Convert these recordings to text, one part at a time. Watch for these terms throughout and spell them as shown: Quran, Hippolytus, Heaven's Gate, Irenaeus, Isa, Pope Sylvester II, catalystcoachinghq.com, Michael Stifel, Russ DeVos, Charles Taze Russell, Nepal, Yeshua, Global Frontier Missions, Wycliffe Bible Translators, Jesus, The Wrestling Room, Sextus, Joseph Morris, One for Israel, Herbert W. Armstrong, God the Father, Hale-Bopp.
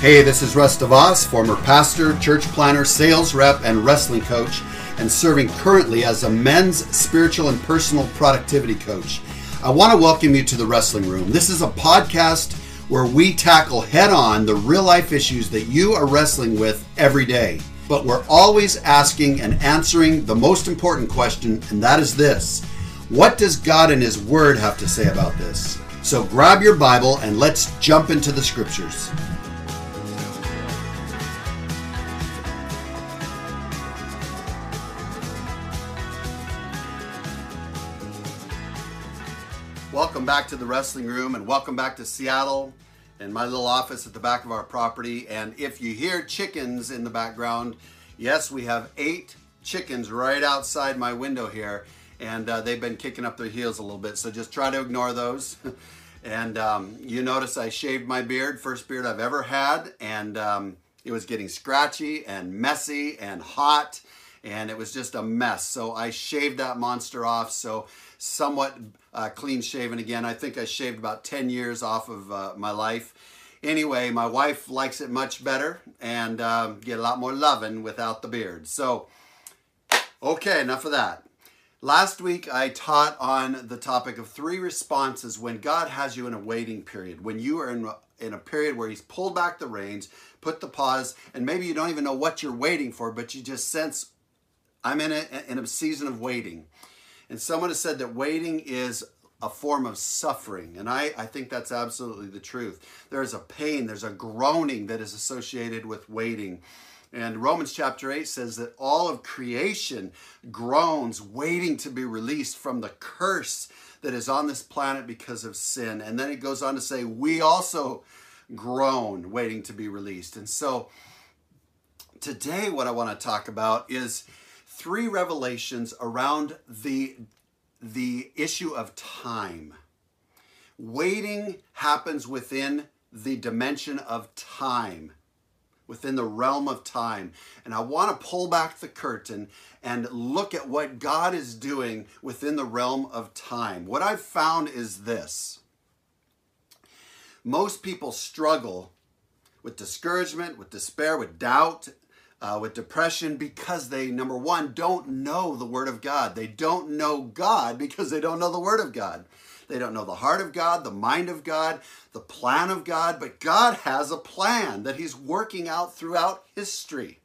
Hey, this is Russ DeVos, former pastor, church planner, sales rep, and wrestling coach, and serving currently as a men's spiritual and personal productivity coach. I want to welcome you to The Wrestling Room. This is a podcast where we tackle head-on the real-life issues that you are wrestling with every day. But we're always asking and answering the most important question, and that is this: what does God and His Word have to say about this? So grab your Bible and let's jump into the Scriptures. Welcome back to The Wrestling Room, and welcome back to Seattle and my little office at the back of our property. And if you hear chickens in the background, yes, we have 8 chickens right outside my window here, and they've been kicking up their heels a little bit, so just try to ignore those. And you notice I shaved my beard, first beard I've ever had, and it was getting scratchy and messy and hot, and it was just a mess. So I shaved that monster off, so somewhat clean shaven again. I think I shaved about 10 years off of my life. Anyway, my wife likes it much better, and get a lot more loving without the beard. So, okay, enough of that. Last week I taught on the topic of 3 responses when God has you in a waiting period, when you are in a period where He's pulled back the reins, put the pause, and maybe you don't even know what you're waiting for, but you just sense, I'm in a season of waiting. And someone has said that waiting is a form of suffering, and I think that's absolutely the truth. There is a pain, there's a groaning that is associated with waiting. And Romans chapter 8 says that all of creation groans, waiting to be released from the curse that is on this planet because of sin. And then it goes on to say, we also groan, waiting to be released. And so today what I want to talk about is 3 revelations around the issue of time. Waiting happens within the dimension of time, within the realm of time. And I want to pull back the curtain and look at what God is doing within the realm of time. What I've found is this: most people struggle with discouragement, with despair, with doubt, with depression, because they, number one, don't know the Word of God. They don't know God because they don't know the Word of God. They don't know the heart of God, the mind of God, the plan of God, but God has a plan that He's working out throughout history.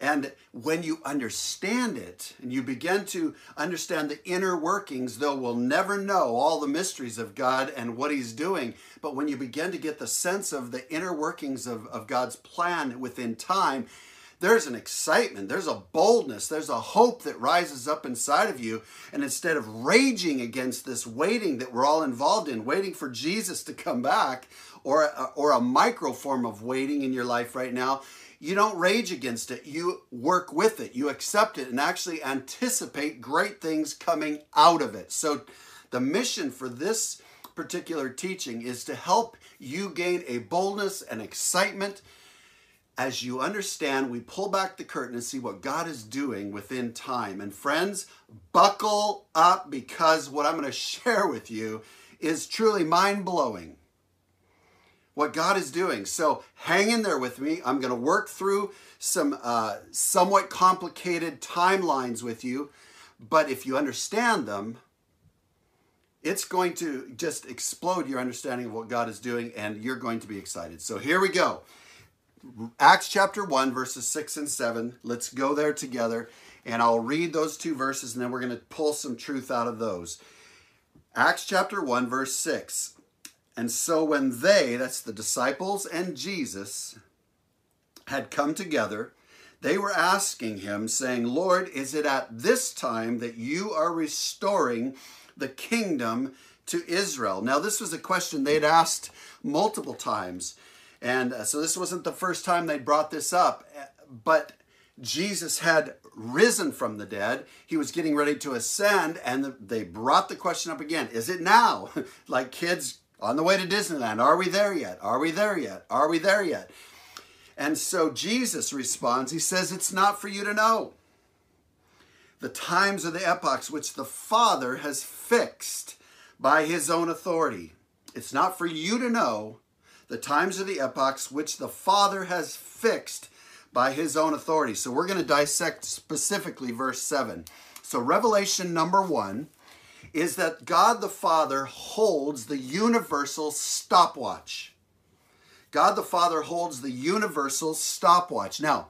And when you understand it, and you begin to understand the inner workings, though we'll never know all the mysteries of God and what He's doing, but when you begin to get the sense of the inner workings of God's plan within time, there's an excitement, there's a boldness, there's a hope that rises up inside of you. And instead of raging against this waiting that we're all involved in, waiting for Jesus to come back, or a micro form of waiting in your life right now, you don't rage against it. You work with it, you accept it, and actually anticipate great things coming out of it. So the mission for this particular teaching is to help you gain a boldness and excitement. As you understand, we pull back the curtain and see what God is doing within time. And friends, buckle up, because what I'm going to share with you is truly mind-blowing, what God is doing. So hang in there with me. I'm going to work through some somewhat complicated timelines with you, but if you understand them, it's going to just explode your understanding of what God is doing, and you're going to be excited. So here we go. Acts chapter 1, verses 6 and 7. Let's go there together, and I'll read those 2 verses, and then we're going to pull some truth out of those. Acts chapter 1, verse 6. And so when they, that's the disciples and Jesus, had come together, they were asking Him, saying, Lord, is it at this time that you are restoring the kingdom to Israel? Now, this was a question they'd asked multiple times. And so this wasn't the first time they brought this up, but Jesus had risen from the dead. He was getting ready to ascend, and they brought the question up again. Is it now? Like kids on the way to Disneyland, are we there yet? Are we there yet? Are we there yet? And so Jesus responds. He says, it's not for you to know the times or the epochs which the Father has fixed by His own authority. It's not for you to know the times or the epochs which the Father has fixed by his own authority. So we're going to dissect specifically verse 7. So revelation number 1 is that God the Father holds the universal stopwatch. God the Father holds the universal stopwatch. Now,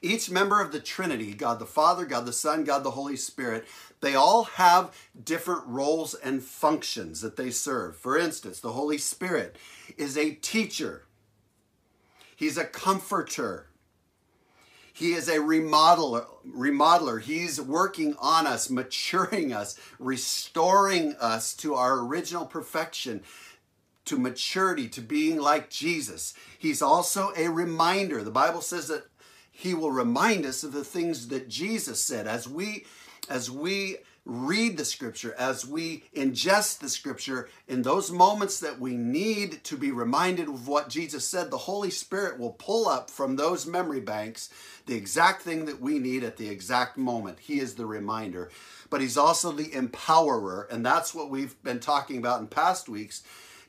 each member of the Trinity, God the Father, God the Son, God the Holy Spirit, they all have different roles and functions that they serve. For instance, the Holy Spirit is a teacher. He's a comforter. He is a remodeler. He's working on us, maturing us, restoring us to our original perfection, to maturity, to being like Jesus. He's also a reminder. The Bible says that he will remind us of the things that Jesus said. As we read the scripture, as we ingest the scripture, in those moments that we need to be reminded of what Jesus said, the Holy Spirit will pull up from those memory banks the exact thing that we need at the exact moment. He is the reminder, but he's also the empowerer, and that's what we've been talking about in past weeks.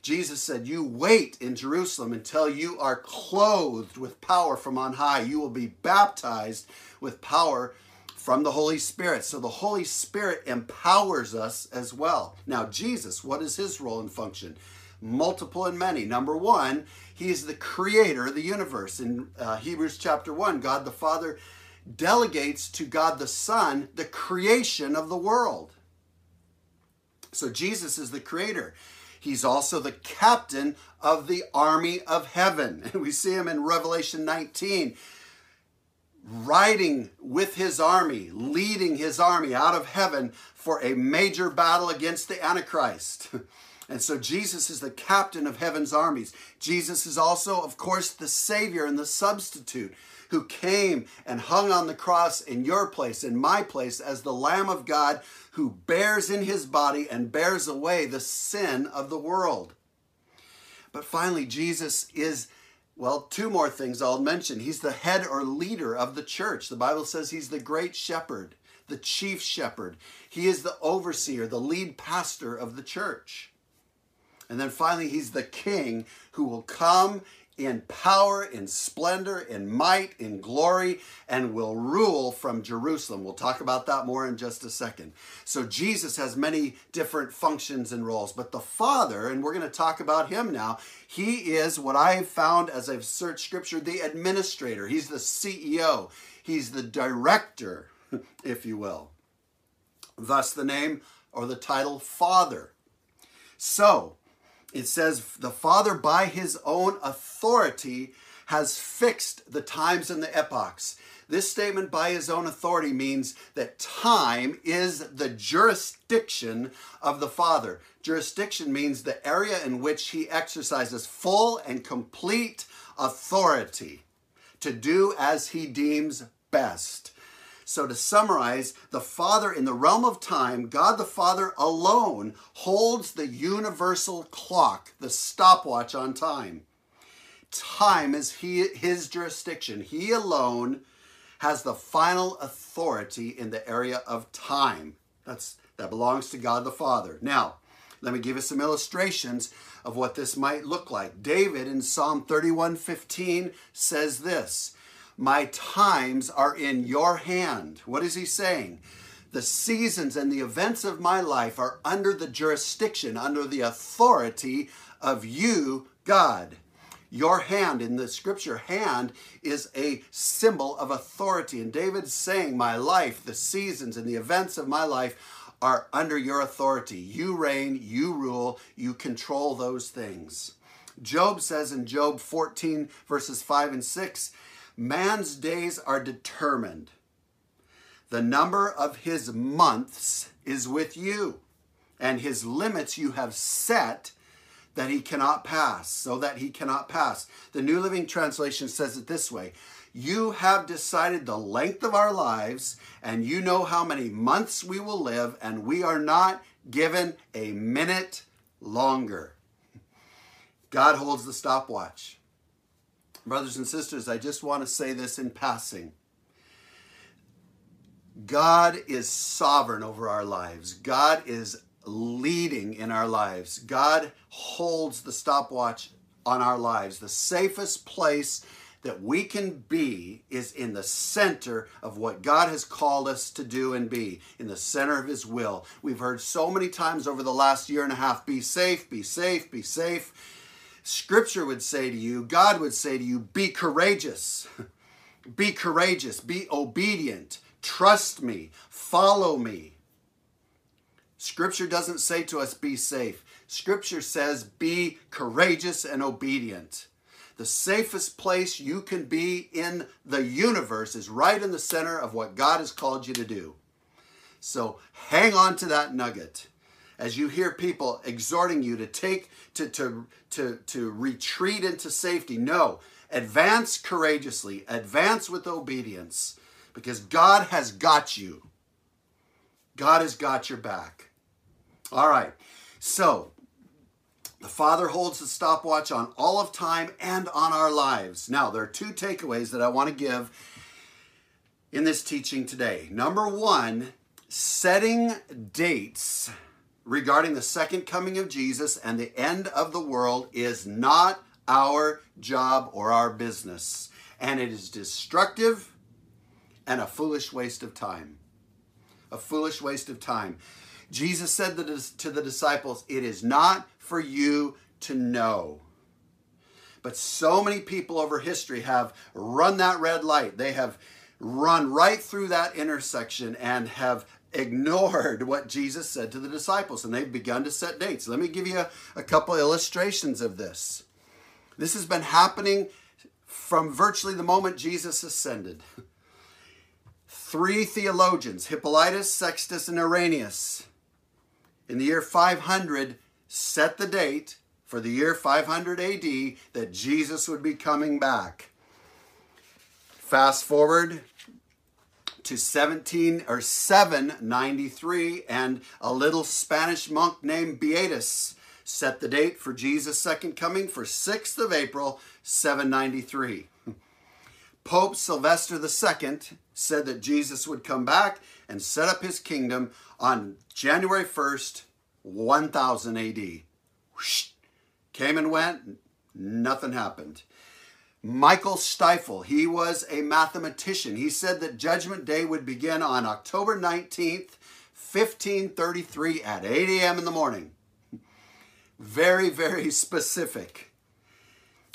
Jesus said, you wait in Jerusalem until you are clothed with power from on high. You will be baptized with power from the Holy Spirit. So the Holy Spirit empowers us as well. Now, Jesus, what is his role and function? Multiple and many. Number one, he is the creator of the universe. In Hebrews chapter 1, God the Father delegates to God the Son the creation of the world. So Jesus is the creator. He's also the captain of the army of heaven. And we see him in Revelation 19. Riding with his army, leading his army out of heaven for a major battle against the Antichrist. And so Jesus is the captain of heaven's armies. Jesus is also, of course, the Savior and the substitute who came and hung on the cross in your place, in my place, as the Lamb of God who bears in his body and bears away the sin of the world. But finally, Jesus is, well, two more things I'll mention. He's the head or leader of the church. The Bible says he's the great shepherd, the chief shepherd. He is the overseer, the lead pastor of the church. And then finally, he's the king who will come in power, in splendor, in might, in glory, and will rule from Jerusalem. We'll talk about that more in just a second. So Jesus has many different functions and roles, but the Father, and we're going to talk about him now, he is what I have found as I've searched scripture, the administrator. He's the CEO. He's the director, if you will. Thus the name or the title Father. So, it says, the Father by his own authority has fixed the times and the epochs. This statement by his own authority means that time is the jurisdiction of the Father. Jurisdiction means the area in which he exercises full and complete authority to do as he deems best. So to summarize, the Father in the realm of time, God the Father alone holds the universal clock, the stopwatch on time. Time is his jurisdiction. He alone has the final authority in the area of time. That belongs to God the Father. Now, let me give you some illustrations of what this might look like. David in Psalm 31:15 says this, my times are in your hand. What is he saying? The seasons and the events of my life are under the jurisdiction, under the authority of you, God. Your hand, in the scripture, hand is a symbol of authority. And David's saying, my life, the seasons and the events of my life are under your authority. You reign, you rule, you control those things. Job says in Job 14, verses 5 and 6, man's days are determined. The number of his months is with you, and his limits you have set that he cannot pass, so that he cannot pass. The New Living Translation says it this way, you have decided the length of our lives, and you know how many months we will live, and we are not given a minute longer. God holds the stopwatch. Brothers and sisters, I just want to say this in passing. God is sovereign over our lives. God is leading in our lives. God holds the stopwatch on our lives. The safest place that we can be is in the center of what God has called us to do and be, in the center of His will. We've heard so many times over the last year and a half, be safe, be safe, be safe. Scripture would say to you, God would say to you, be courageous. Be courageous, be obedient, trust me, follow me. Scripture doesn't say to us, be safe. Scripture says, be courageous and obedient. The safest place you can be in the universe is right in the center of what God has called you to do. So hang on to that nugget. As you hear people exhorting you to retreat into safety, no, advance courageously, advance with obedience, because God has got you. God has got your back. All right, so the Father holds the stopwatch on all of time and on our lives. Now, there are two takeaways that I want to give in this teaching today. Number one, setting dates regarding the second coming of Jesus and the end of the world is not our job or our business. And it is destructive and a foolish waste of time. A foolish waste of time. Jesus said to the disciples, it is not for you to know. But so many people over history have run that red light. They have run right through that intersection and have ignored what Jesus said to the disciples, and they've begun to set dates. Let me give you a couple illustrations of this. This has been happening from virtually the moment Jesus ascended. Three theologians, Hippolytus, Sextus, and Irenaeus, in the year 500, set the date for the year 500 AD that Jesus would be coming back. Fast forward to 793, and a little Spanish monk named Beatus set the date for Jesus' second coming for 6th of April, 793. Pope Sylvester II said that Jesus would come back and set up his kingdom on January 1st, 1000 AD. Whoosh. Came and went, nothing happened. Michael Stifel, he was a mathematician. He said that Judgment Day would begin on October 19th, 1533 at 8 a.m. in the morning. Very, very specific.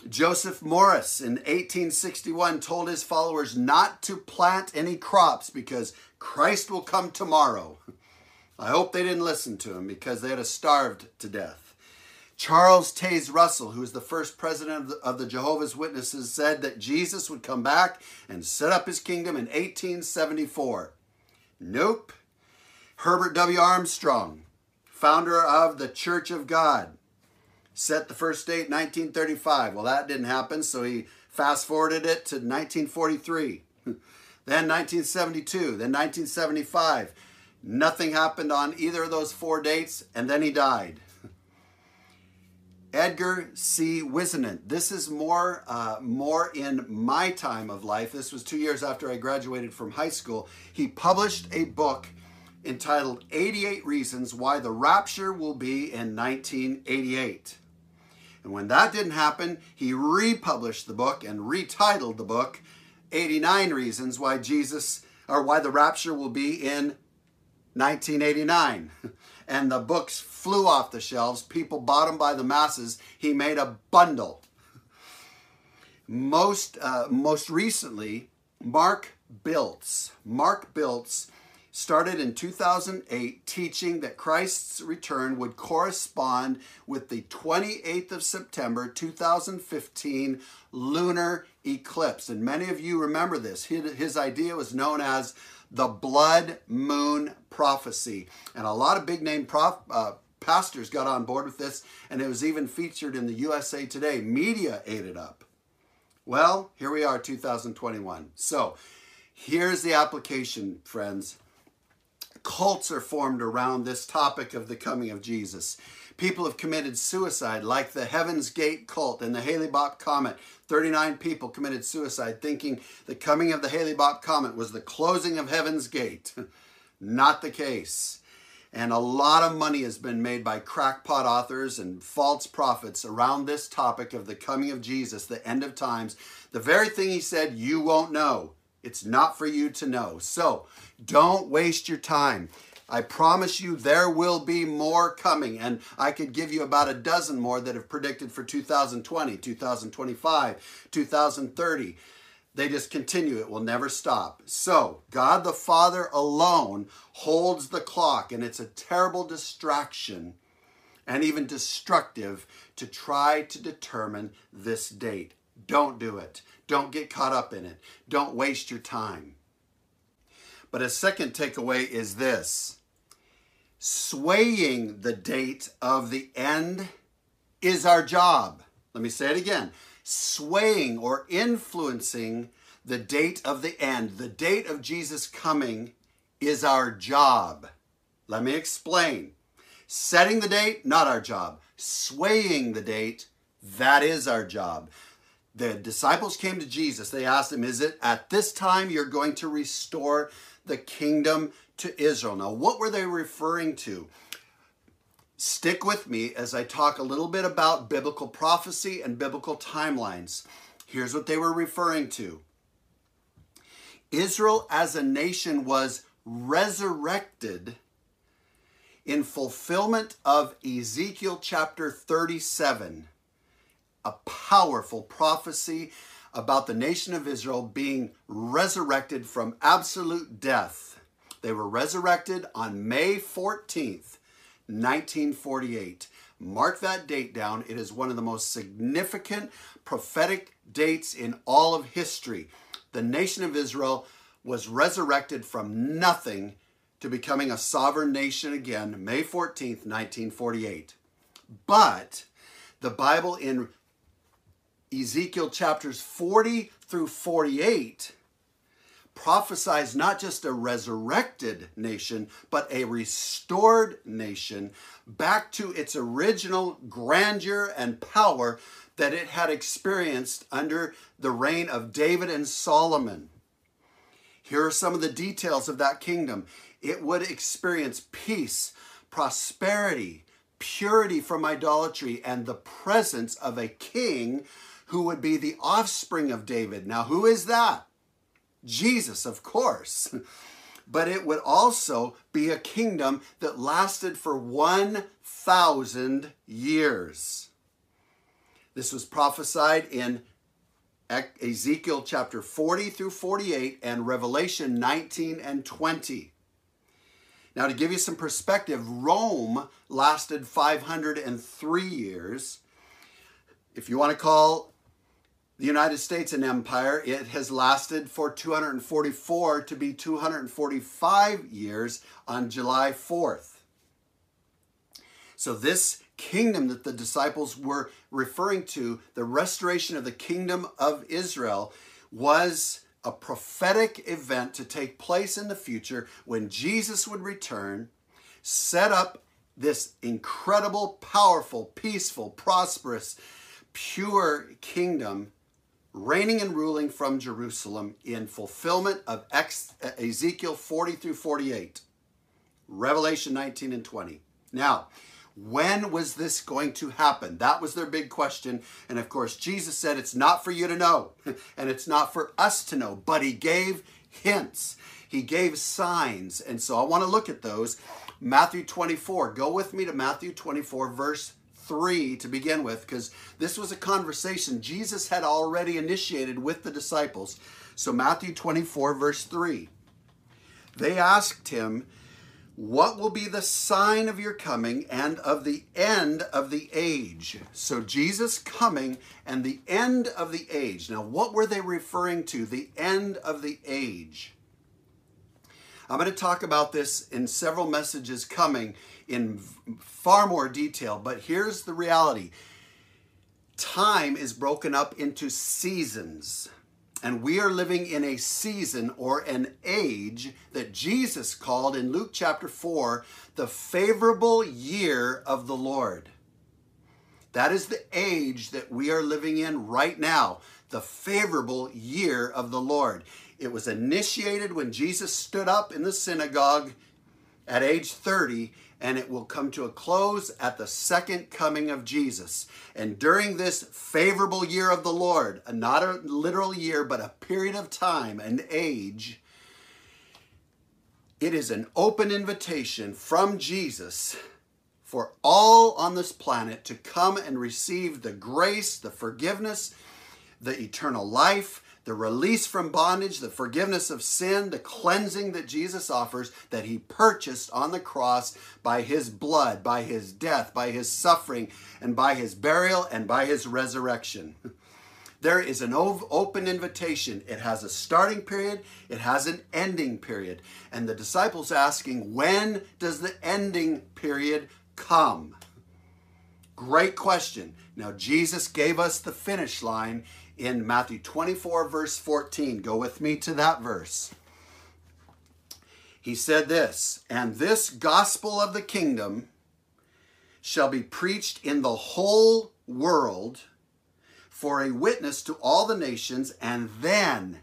Joseph Morris in 1861 told his followers not to plant any crops because Christ will come tomorrow. I hope they didn't listen to him because they'd have starved to death. Charles Taze Russell, who was the first president of the Jehovah's Witnesses, said that Jesus would come back and set up his kingdom in 1874. Nope. Herbert W. Armstrong, founder of the Church of God, set the first date 1935. Well, that didn't happen, so he fast-forwarded it to 1943. Then 1972, then 1975. Nothing happened on either of those four dates, and then he died. Edgar C. Wisenant. This is more in my time of life. This was 2 years after I graduated from high school. He published a book entitled 88 Reasons Why the Rapture Will Be in 1988. And when that didn't happen, he republished the book and retitled the book 89 Reasons Why why the Rapture Will Be in 1989. And the books flew off the shelves. People bought them by the masses. He made a bundle. Most recently, Mark Biltz. Mark Biltz started in 2008 teaching that Christ's return would correspond with the 28th of September 2015 lunar eclipse. And many of you remember this. His idea was known as the blood moon prophecy. And a lot of big name pastors got on board with this, and it was even featured in the USA Today. Media ate it up. Well, here we are, 2021. So here's the application, friends. Cults are formed around this topic of the coming of Jesus. People have committed suicide, like the Heaven's Gate cult and the Hale-Bopp comet. 39 people committed suicide thinking the coming of the Hale-Bopp comet was the closing of Heaven's Gate. Not the case. And a lot of money has been made by crackpot authors and false prophets around this topic of the coming of Jesus, the end of times. The very thing he said, you won't know. It's not for you to know. So don't waste your time. I promise you there will be more coming, and I could give you about a dozen more that have predicted for 2020, 2025, 2030. They just continue. It will never stop. So God the Father alone holds the clock, and it's a terrible distraction and even destructive to try to determine this date. Don't do it. Don't get caught up in it. Don't waste your time. But a second takeaway is this. Swaying the date of the end is our job. Let me say it again. Swaying or influencing the date of the end, the date of Jesus coming, is our job. Let me explain. Setting the date, not our job. Swaying the date, that is our job. The disciples came to Jesus. They asked him, is it at this time you're going to restore the kingdom to Israel? Now, what were they referring to? Stick with me as I talk a little bit about biblical prophecy and biblical timelines. Here's what they were referring to. Israel as a nation was resurrected in fulfillment of Ezekiel chapter 37. A powerful prophecy about the nation of Israel being resurrected from absolute death. They were resurrected on May 14th, 1948. Mark that date down. It is one of the most significant prophetic dates in all of history. The nation of Israel was resurrected from nothing to becoming a sovereign nation again, May 14th, 1948. But the Bible in Ezekiel chapters 40 through 48 prophesies not just a resurrected nation, but a restored nation back to its original grandeur and power that it had experienced under the reign of David and Solomon. Here are some of the details of that kingdom. It would experience peace, prosperity, purity from idolatry, and the presence of a king who would be the offspring of David. Now, who is that? Jesus, of course. But it would also be a kingdom that lasted for 1,000 years. This was prophesied in Ezekiel chapter 40 through 48 and Revelation 19 and 20. Now, to give you some perspective, Rome lasted 503 years. If you want to call the United States an empire, it has lasted for 244 to be 245 years on July 4th. So this kingdom that the disciples were referring to, the restoration of the kingdom of Israel, was a prophetic event to take place in the future when Jesus would return, set up this incredible, powerful, peaceful, prosperous, pure kingdom, reigning and ruling from Jerusalem in fulfillment of Ezekiel 40 through 48, Revelation 19 and 20. Now, when was this going to happen? That was their big question. And of course, Jesus said, it's not for you to know, and it's not for us to know, but he gave hints. He gave signs. And so I want to look at those. Matthew 24, go with me to Matthew 24, verse 3 to begin with, because this was a conversation Jesus had already initiated with the disciples. So Matthew 24, verse 3, they asked him, what will be the sign of your coming and of the end of the age? So Jesus coming and the end of the age. Now, what were they referring to? The end of the age. I'm going to talk about this in several messages coming in far more detail, but here's the reality. Time is broken up into seasons. And we are living in a season or an age that Jesus called in Luke chapter 4, the favorable year of the Lord. That is the age that we are living in right now, the favorable year of the Lord. It was initiated when Jesus stood up in the synagogue at age 30, and it will come to a close at the second coming of Jesus. And during this favorable year of the Lord, not a literal year, but a period of time, an age, it is an open invitation from Jesus for all on this planet to come and receive the grace, the forgiveness, the eternal life, the release from bondage, the forgiveness of sin, the cleansing that Jesus offers, that he purchased on the cross by his blood, by his death, by his suffering, and by his burial, and by his resurrection. There is an open invitation. It has a starting period. It has an ending period. And the disciples asking, when does the ending period come? Great question. Now, Jesus gave us the finish line in Matthew 24, verse 14. Go with me to that verse. He said this, "And this gospel of the kingdom shall be preached in the whole world for a witness to all the nations, and then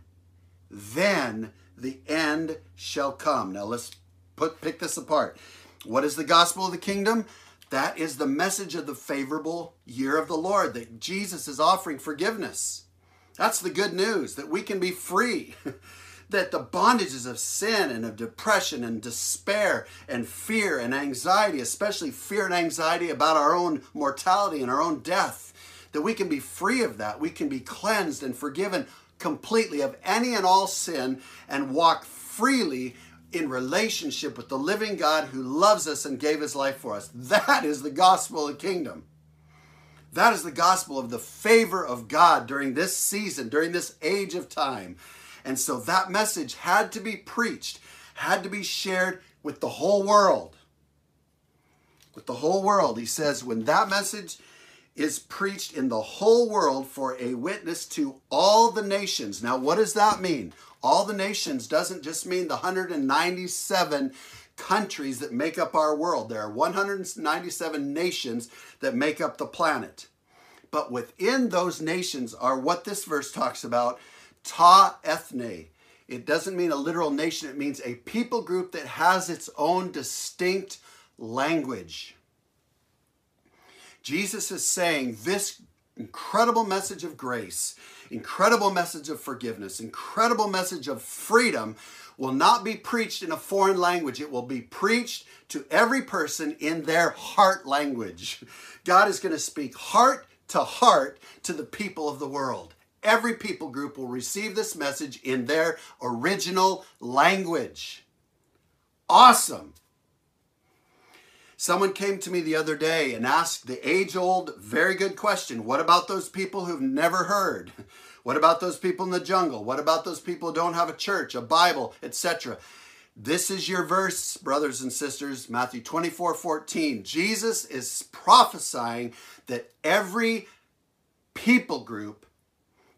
the end shall come." Now let's pick this apart. What is the gospel of the kingdom? That is the message of the favorable year of the Lord, that Jesus is offering forgiveness. That's the good news, that we can be free, that the bondages of sin and of depression and despair and fear and anxiety, especially fear and anxiety about our own mortality and our own death, that we can be free of that. We can be cleansed and forgiven completely of any and all sin and walk freely in relationship with the living God who loves us and gave his life for us. That is the gospel of the kingdom. That is the gospel of the favor of God during this season, during this age of time. And so that message had to be preached, had to be shared with the whole world. With the whole world. He says, when that message is preached in the whole world for a witness to all the nations. Now, what does that mean? All the nations doesn't just mean the 197 countries that make up our world. There are 197 nations that make up the planet. But within those nations are what this verse talks about, ta ethne. It doesn't mean a literal nation. It means a people group that has its own distinct language. Jesus is saying this incredible message of grace, incredible message of forgiveness, incredible message of freedom will not be preached in a foreign language. It will be preached to every person in their heart language. God is going to speak heart to the people of the world. Every people group will receive this message in their original language. Awesome. Someone came to me the other day and asked the age-old, very good question, what about those people who've never heard? What about those people in the jungle? What about those people who don't have a church, a Bible, etc.? This is your verse, brothers and sisters, Matthew 24:14. Jesus is prophesying that every people group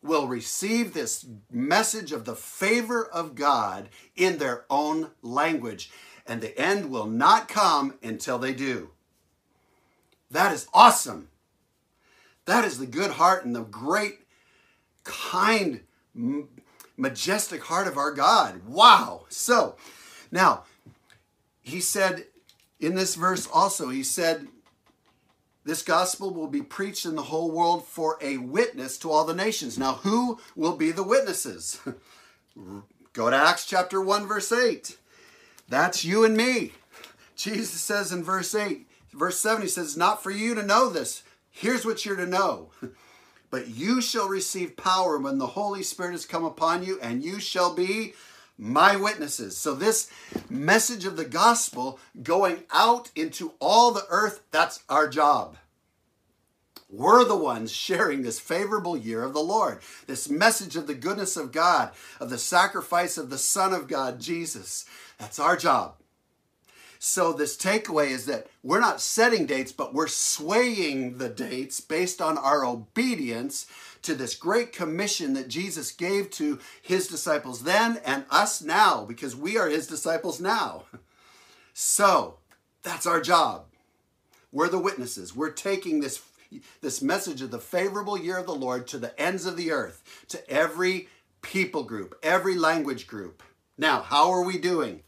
will receive this message of the favor of God in their own language. And the end will not come until they do. That is awesome. That is the good heart and the great, kind, majestic heart of our God. Wow. So, now, he said, in this verse also, he said, this gospel will be preached in the whole world for a witness to all the nations. Now, who will be the witnesses? Go to Acts chapter 1, verse 8. That's you and me. Jesus says in verse 8, verse 7, he says, not for you to know this. Here's what you're to know. But you shall receive power when the Holy Spirit has come upon you, and you shall be my witnesses. So this message of the gospel going out into all the earth, that's our job. We're the ones sharing this favorable year of the Lord, this message of the goodness of God, of the sacrifice of the Son of God, Jesus. That's our job. So this takeaway is that we're not setting dates, but we're swaying the dates based on our obedience to this great commission that Jesus gave to his disciples then and us now, because we are his disciples now. So that's our job. We're the witnesses. We're taking this message of the favorable year of the Lord to the ends of the earth, to every people group, every language group. Now, how are we doing?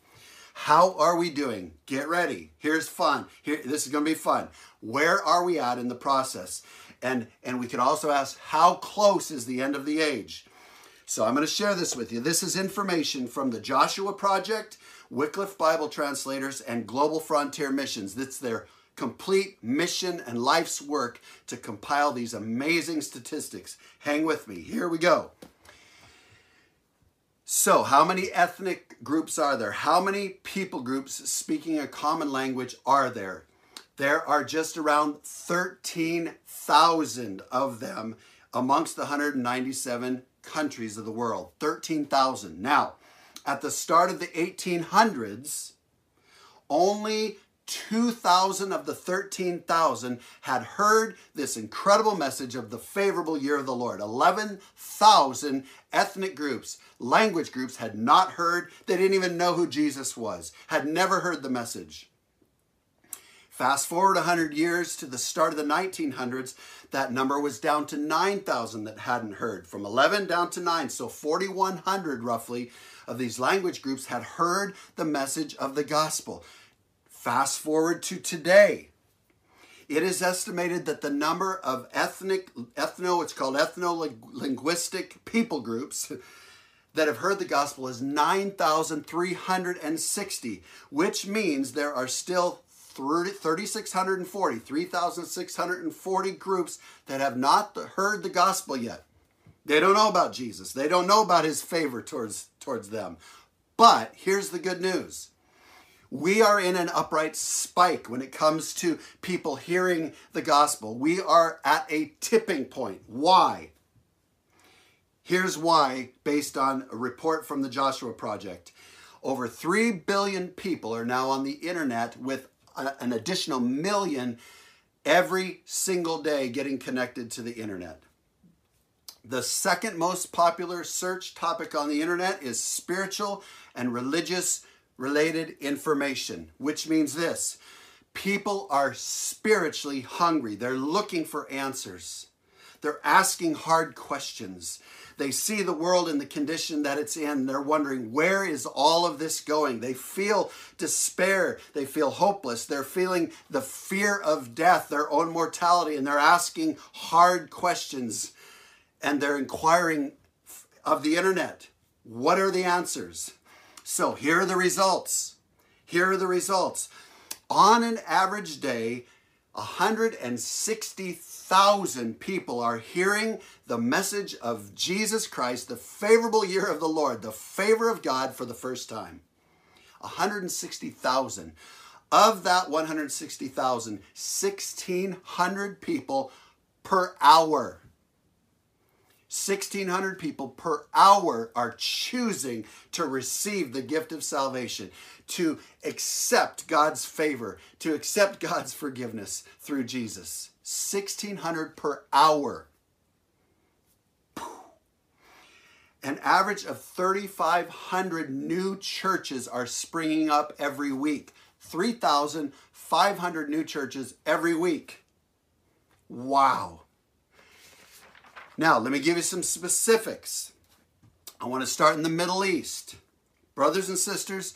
How are we doing? Get ready. Here's fun. This is going to be fun. Where are we at in the process? And we could also ask, how close is the end of the age? So I'm going to share this with you. This is information from the Joshua Project, Wycliffe Bible Translators, and Global Frontier Missions. That's their complete mission and life's work to compile these amazing statistics. Hang with me. Here we go. So how many ethnic groups are there? How many people groups speaking a common language are there? There are just around 13,000 of them amongst the 197 countries of the world. 13,000. Now, at the start of the 1800s, only 2,000 of the 13,000 had heard this incredible message of the favorable year of the Lord. 11,000 ethnic groups, language groups had not heard. They didn't even know who Jesus was, had never heard the message. Fast forward 100 years to the start of the 1900s, that number was down to 9,000 that hadn't heard. From 11 down to 9, so 4,100 roughly of these language groups had heard the message of the gospel. Fast forward to today. It is estimated that the number of ethno-linguistic people groups that have heard the gospel is 9,360, which means there are still 3,640 groups that have not heard the gospel yet. They don't know about Jesus. They don't know about his favor towards them. But here's the good news. We are in an upright spike when it comes to people hearing the gospel. We are at a tipping point. Why? Here's why, based on a report from the Joshua Project. Over 3 billion people are now on the internet, with an additional million every single day getting connected to the internet. The second most popular search topic on the internet is spiritual and religious related information, which means this: people are spiritually hungry. They're looking for answers. They're asking hard questions. They see the world in the condition that it's in. They're wondering, where is all of this going? They feel despair. They feel hopeless. They're feeling the fear of death, their own mortality, and they're asking hard questions. And they're inquiring of the internet, what are the answers? So here are the results. Here are the results. On an average day, 160,000 people are hearing the message of Jesus Christ, the favorable year of the Lord, the favor of God, for the first time. 160,000. Of that 160,000, 1,600 people per hour. 1,600 people per hour are choosing to receive the gift of salvation, to accept God's favor, to accept God's forgiveness through Jesus. 1,600 per hour. An average of 3,500 new churches are springing up every week. 3,500 new churches every week. Wow. Now, let me give you some specifics. I want to start in the Middle East. Brothers and sisters,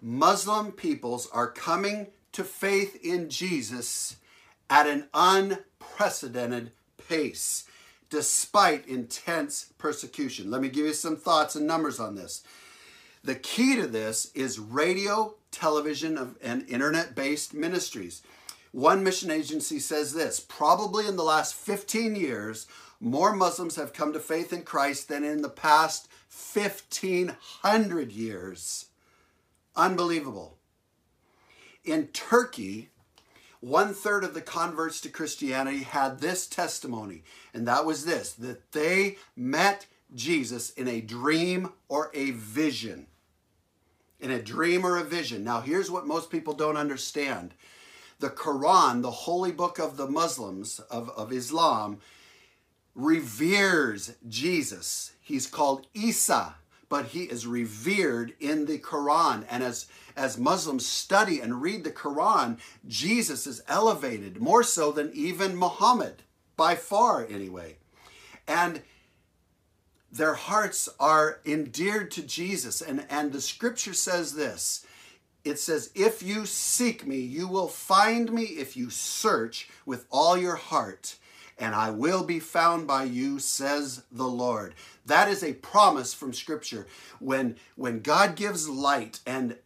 Muslim peoples are coming to faith in Jesus at an unprecedented pace, despite intense persecution. Let me give you some thoughts and numbers on this. The key to this is radio, television, and internet-based ministries. One mission agency says this: probably in the last 15 years, more Muslims have come to faith in Christ than in the past 1,500 years. Unbelievable. In Turkey, 1/3 of the converts to Christianity had this testimony, and that was this, that they met Jesus in a dream or a vision. In a dream or a vision. Now, here's what most people don't understand. The Quran, the holy book of the Muslims, of Islam, reveres Jesus. He's called Isa, but he is revered in the Quran. And as Muslims study and read the Quran, Jesus is elevated more so than even Muhammad, by far anyway. And their hearts are endeared to Jesus. And the scripture says this: It says, if you seek me, you will find me if you search with all your heart, and I will be found by you, says the Lord. That is a promise from Scripture. When God gives light, and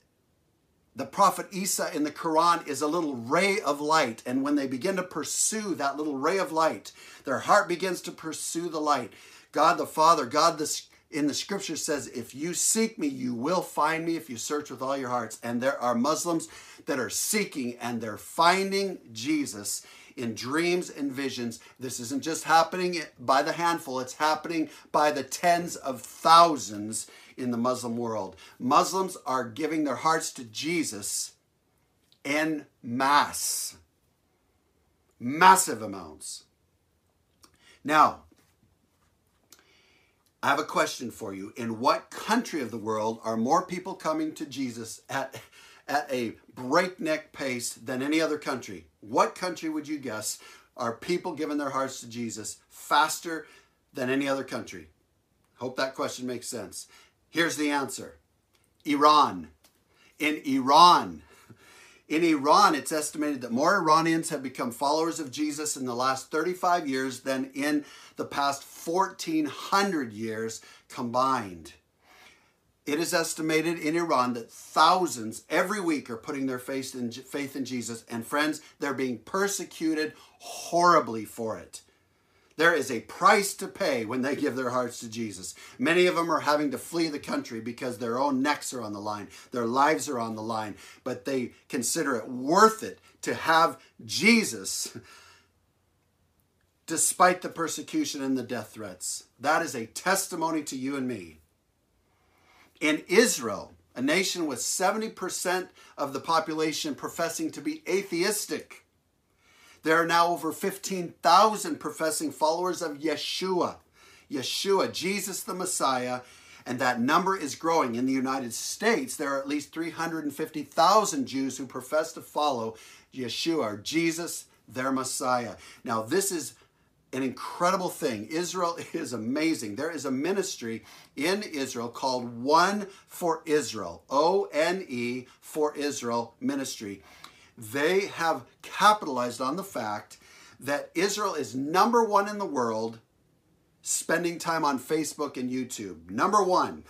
the prophet Isa in the Quran is a little ray of light, and when they begin to pursue that little ray of light, their heart begins to pursue the light. God the Father, God the in the Scripture says, if you seek me, you will find me if you search with all your hearts. And there are Muslims that are seeking and they're finding Jesus in dreams and visions. This isn't just happening by the handful. It's happening by the tens of thousands in the Muslim world. Muslims are giving their hearts to Jesus en masse. Massive amounts. Now, I have a question for you. In what country of the world are more people coming to Jesus at a breakneck pace than any other country? What country would you guess are people giving their hearts to Jesus faster than any other country? Hope that question makes sense. Here's the answer. Iran. In Iran, it's estimated that more Iranians have become followers of Jesus in the last 35 years than in the past 1,400 years combined. It is estimated in Iran that thousands every week are putting their faith in Jesus. And friends, they're being persecuted horribly for it. There is a price to pay when they give their hearts to Jesus. Many of them are having to flee the country because their own necks are on the line. Their lives are on the line. But they consider it worth it to have Jesus despite the persecution and the death threats. That is a testimony to you and me. In Israel, a nation with 70% of the population professing to be atheistic, there are now over 15,000 professing followers of Yeshua, Jesus the Messiah, and that number is growing. In the United States, there are at least 350,000 Jews who profess to follow Yeshua, or Jesus, their Messiah. Now, this is an incredible thing. Israel is amazing. There is a ministry in Israel called One for Israel, O-N-E for Israel ministry. They have capitalized on the fact that Israel is number one in the world spending time on Facebook and YouTube. Number one.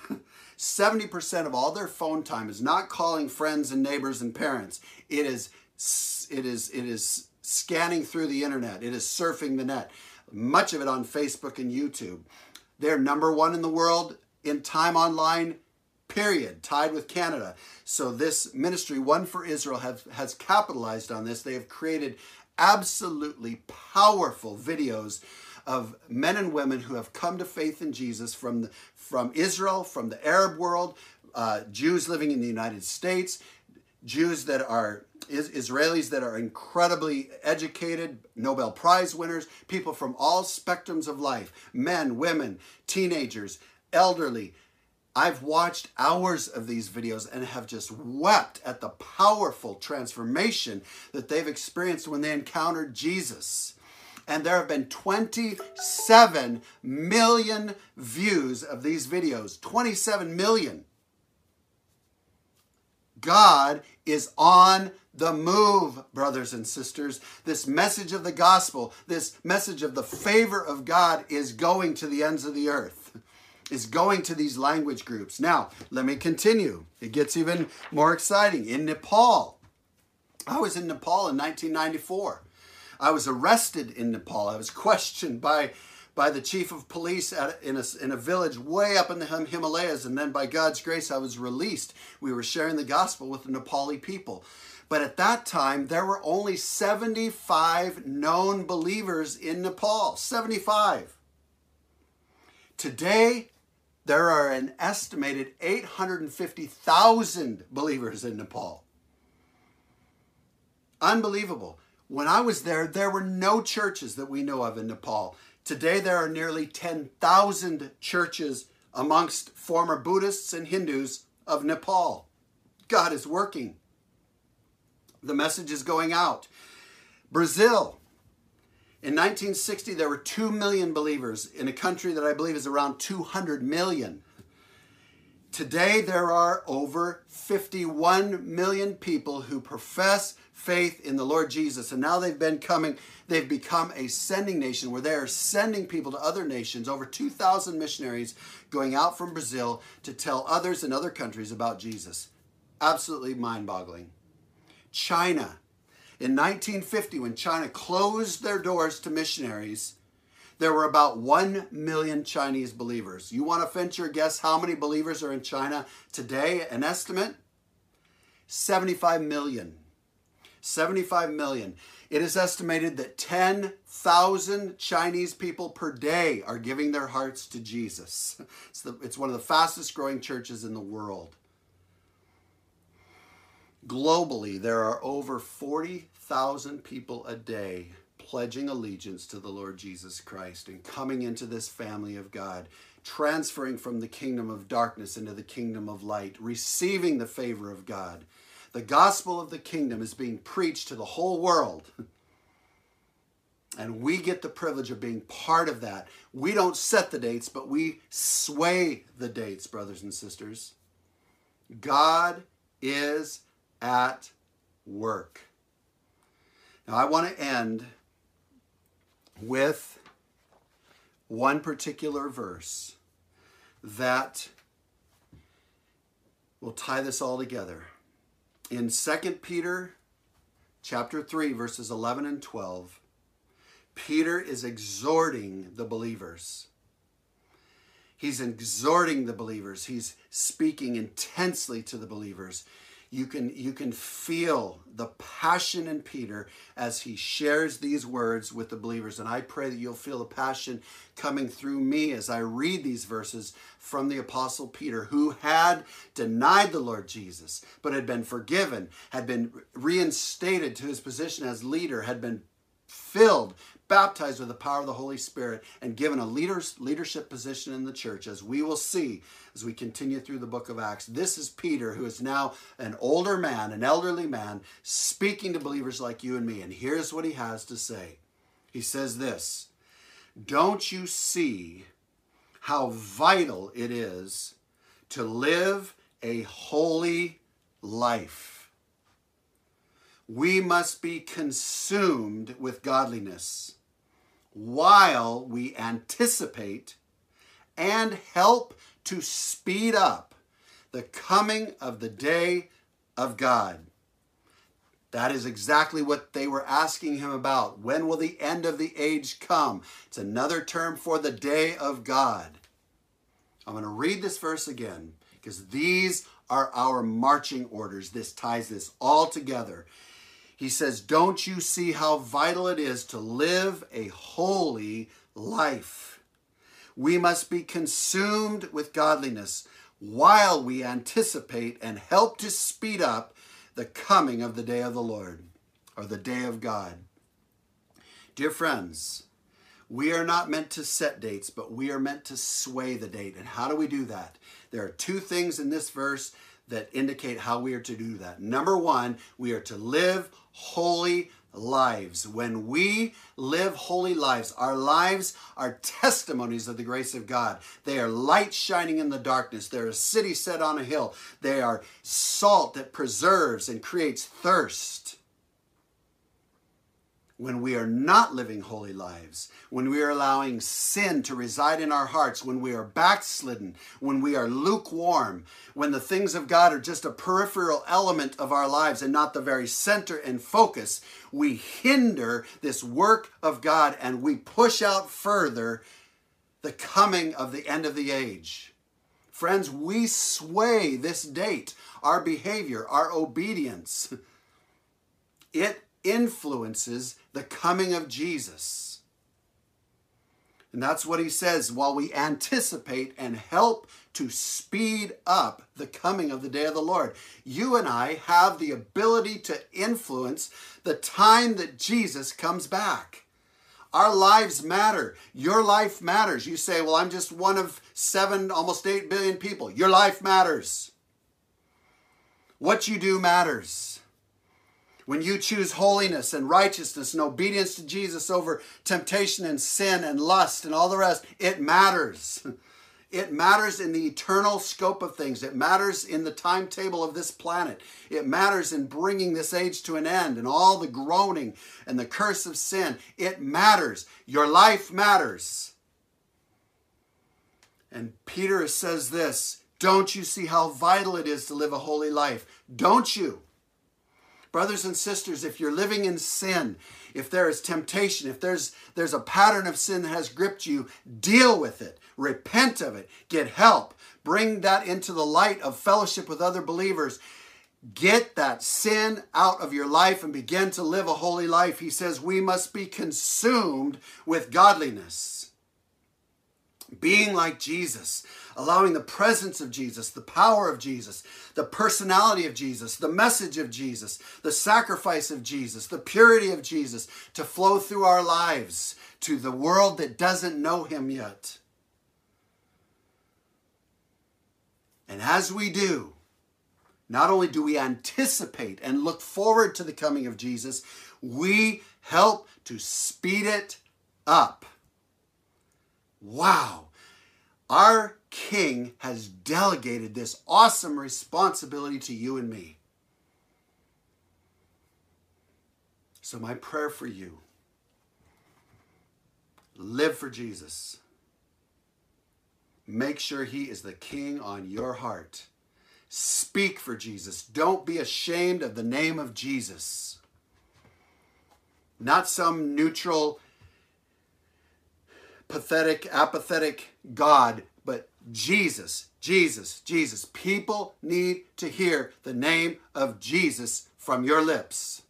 70% of all their phone time is not calling friends and neighbors and parents. It is scanning through the internet. It is surfing the net. Much of it on Facebook and YouTube. They're number one in the world in time online, period, tied with Canada. So this ministry, One for Israel, has capitalized on this. They have created absolutely powerful videos of men and women who have come to faith in Jesus from Israel, from the Arab world, Jews living in the United States, Jews that are Israelis that are incredibly educated, Nobel Prize winners, people from all spectrums of life, men, women, teenagers, elderly. I've watched hours of these videos and have just wept at the powerful transformation that they've experienced when they encountered Jesus. And there have been 27 million views of these videos. 27 million. God is on the move, brothers and sisters. This message of the gospel, this message of the favor of God is going to the ends of the earth, is going to these language groups. Now, let me continue. It gets even more exciting. In Nepal, I was in Nepal in 1994. I was arrested in Nepal. I was questioned by the chief of police in a village way up in the Himalayas, and then by God's grace, I was released. We were sharing the gospel with the Nepali people. But at that time, there were only 75 known believers in Nepal. 75. Today, there are an estimated 850,000 believers in Nepal. Unbelievable. When I was there, there were no churches that we know of in Nepal. Today, there are nearly 10,000 churches amongst former Buddhists and Hindus of Nepal. God is working. The message is going out. Brazil. In 1960, there were 2 million believers in a country that I believe is around 200 million. Today, there are over 51 million people who profess faith in the Lord Jesus. And now they've become a sending nation where they are sending people to other nations, over 2,000 missionaries going out from Brazil to tell others in other countries about Jesus. Absolutely mind-boggling. China. In 1950, when China closed their doors to missionaries, there were about 1 million Chinese believers. You want to venture a guess how many believers are in China today? An estimate? 75 million. 75 million. It is estimated that 10,000 Chinese people per day are giving their hearts to Jesus. It's one of the fastest growing churches in the world. Globally, there are over 40,000 people a day pledging allegiance to the Lord Jesus Christ and coming into this family of God, transferring from the kingdom of darkness into the kingdom of light, receiving the favor of God. The gospel of the kingdom is being preached to the whole world. And we get the privilege of being part of that. We don't set the dates, but we sway the dates, brothers and sisters. God is at work. Now, I want to end with one particular verse that will tie this all together. In 2 Peter chapter 3, verses 11 and 12, Peter is exhorting the believers. He's exhorting the believers. He's speaking intensely to the believers. You can feel the passion in Peter as he shares these words with the believers. And I pray that you'll feel the passion coming through me as I read these verses from the Apostle Peter, who had denied the Lord Jesus, but had been forgiven, had been reinstated to his position as leader, had been filled, baptized with the power of the Holy Spirit, and given a leadership position in the church, as we will see as we continue through the book of Acts. This is Peter, who is now an older man, an elderly man, speaking to believers like you and me. And here's what he has to say. He says this: "Don't you see how vital it is to live a holy life? We must be consumed with godliness while we anticipate and help to speed up the coming of the day of God." That is exactly what they were asking him about. When will the end of the age come? It's another term for the day of God. I'm going to read this verse again because these are our marching orders. This ties this all together. He says, "Don't you see how vital it is to live a holy life? We must be consumed with godliness while we anticipate and help to speed up the coming of the day of the Lord," or the day of God. Dear friends, we are not meant to set dates, but we are meant to sway the date. And how do we do that? There are two things in this verse that indicate how we are to do that. Number one, we are to live holy lives. When we live holy lives, our lives are testimonies of the grace of God. They are light shining in the darkness. They're a city set on a hill. They are salt that preserves and creates thirst. When we are not living holy lives, when we are allowing sin to reside in our hearts, when we are backslidden, when we are lukewarm, when the things of God are just a peripheral element of our lives and not the very center and focus, we hinder this work of God and we push out further the coming of the end of the age. Friends, we sway this date, our behavior, our obedience. It influences the coming of Jesus. And that's what he says, while we anticipate and help to speed up the coming of the day of the Lord. You and I have the ability to influence the time that Jesus comes back. Our lives matter. Your life matters. You say, "Well, I'm just one of 7, almost 8 billion people." Your life matters. What you do matters. When you choose holiness and righteousness and obedience to Jesus over temptation and sin and lust and all the rest, it matters. It matters in the eternal scope of things. It matters in the timetable of this planet. It matters in bringing this age to an end and all the groaning and the curse of sin. It matters. Your life matters. And Peter says this, don't you see how vital it is to live a holy life? Don't you? Brothers and sisters, if you're living in sin, if there is temptation, if there's a pattern of sin that has gripped you, deal with it. Repent of it. Get help. Bring that into the light of fellowship with other believers. Get that sin out of your life and begin to live a holy life. He says we must be consumed with godliness. Being like Jesus, allowing the presence of Jesus, the power of Jesus, the personality of Jesus, the message of Jesus, the sacrifice of Jesus, the purity of Jesus to flow through our lives to the world that doesn't know him yet. And as we do, not only do we anticipate and look forward to the coming of Jesus, we help to speed it up. Wow, our King has delegated this awesome responsibility to you and me. So my prayer for you, live for Jesus. Make sure he is the King on your heart. Speak for Jesus. Don't be ashamed of the name of Jesus. Not some neutral, pathetic, apathetic God, but Jesus, Jesus, Jesus. People need to hear the name of Jesus from your lips.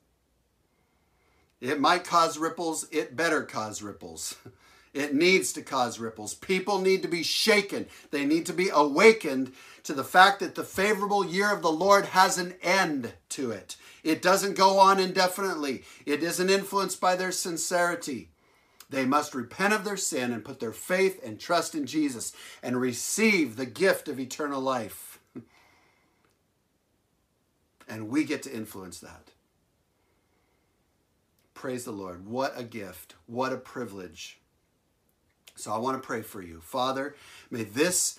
It might cause ripples. It better cause ripples. It needs to cause ripples. People need to be shaken. They need to be awakened to the fact that the favorable year of the Lord has an end to it. It doesn't go on indefinitely. It isn't influenced by their sincerity. They must repent of their sin and put their faith and trust in Jesus and receive the gift of eternal life. And we get to influence that. Praise the Lord. What a gift. What a privilege. So I want to pray for you. Father, may this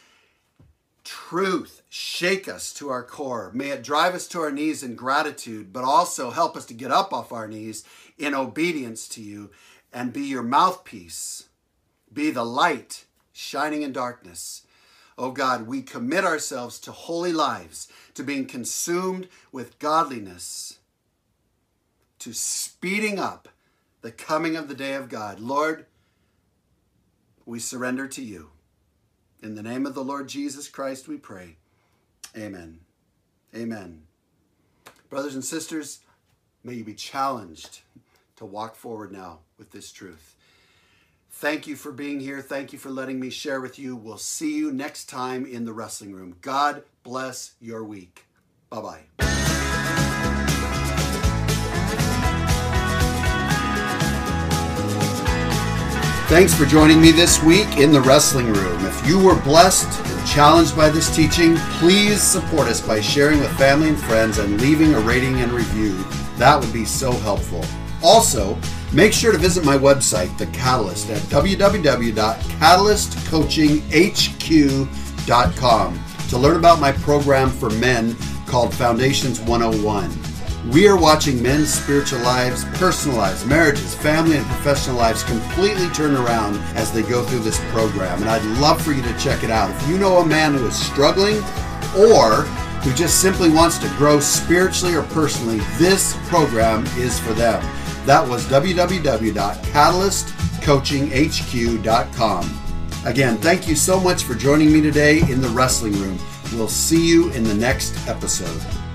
truth shake us to our core. May it drive us to our knees in gratitude, but also help us to get up off our knees in obedience to you. And be your mouthpiece. Be the light shining in darkness. Oh God, we commit ourselves to holy lives, to being consumed with godliness, to speeding up the coming of the day of God. Lord, we surrender to you. In the name of the Lord Jesus Christ, we pray. Amen. Amen. Brothers and sisters, may you be challenged to walk forward now with this truth. Thank you for being here. Thank you for letting me share with you. We'll see you next time in the Wrestling Room. God bless your week. Bye-bye. Thanks for joining me this week in the Wrestling Room. If you were blessed and challenged by this teaching, please support us by sharing with family and friends and leaving a rating and review. That would be so helpful. Also, make sure to visit my website, The Catalyst, at www.catalystcoachinghq.com to learn about my program for men called Foundations 101. We are watching men's spiritual lives, personal lives, marriages, family, and professional lives completely turn around as they go through this program. And I'd love for you to check it out. If you know a man who is struggling or who just simply wants to grow spiritually or personally, this program is for them. That was www.catalystcoachinghq.com. Again, thank you so much for joining me today in the Wrestling Room. We'll see you in the next episode.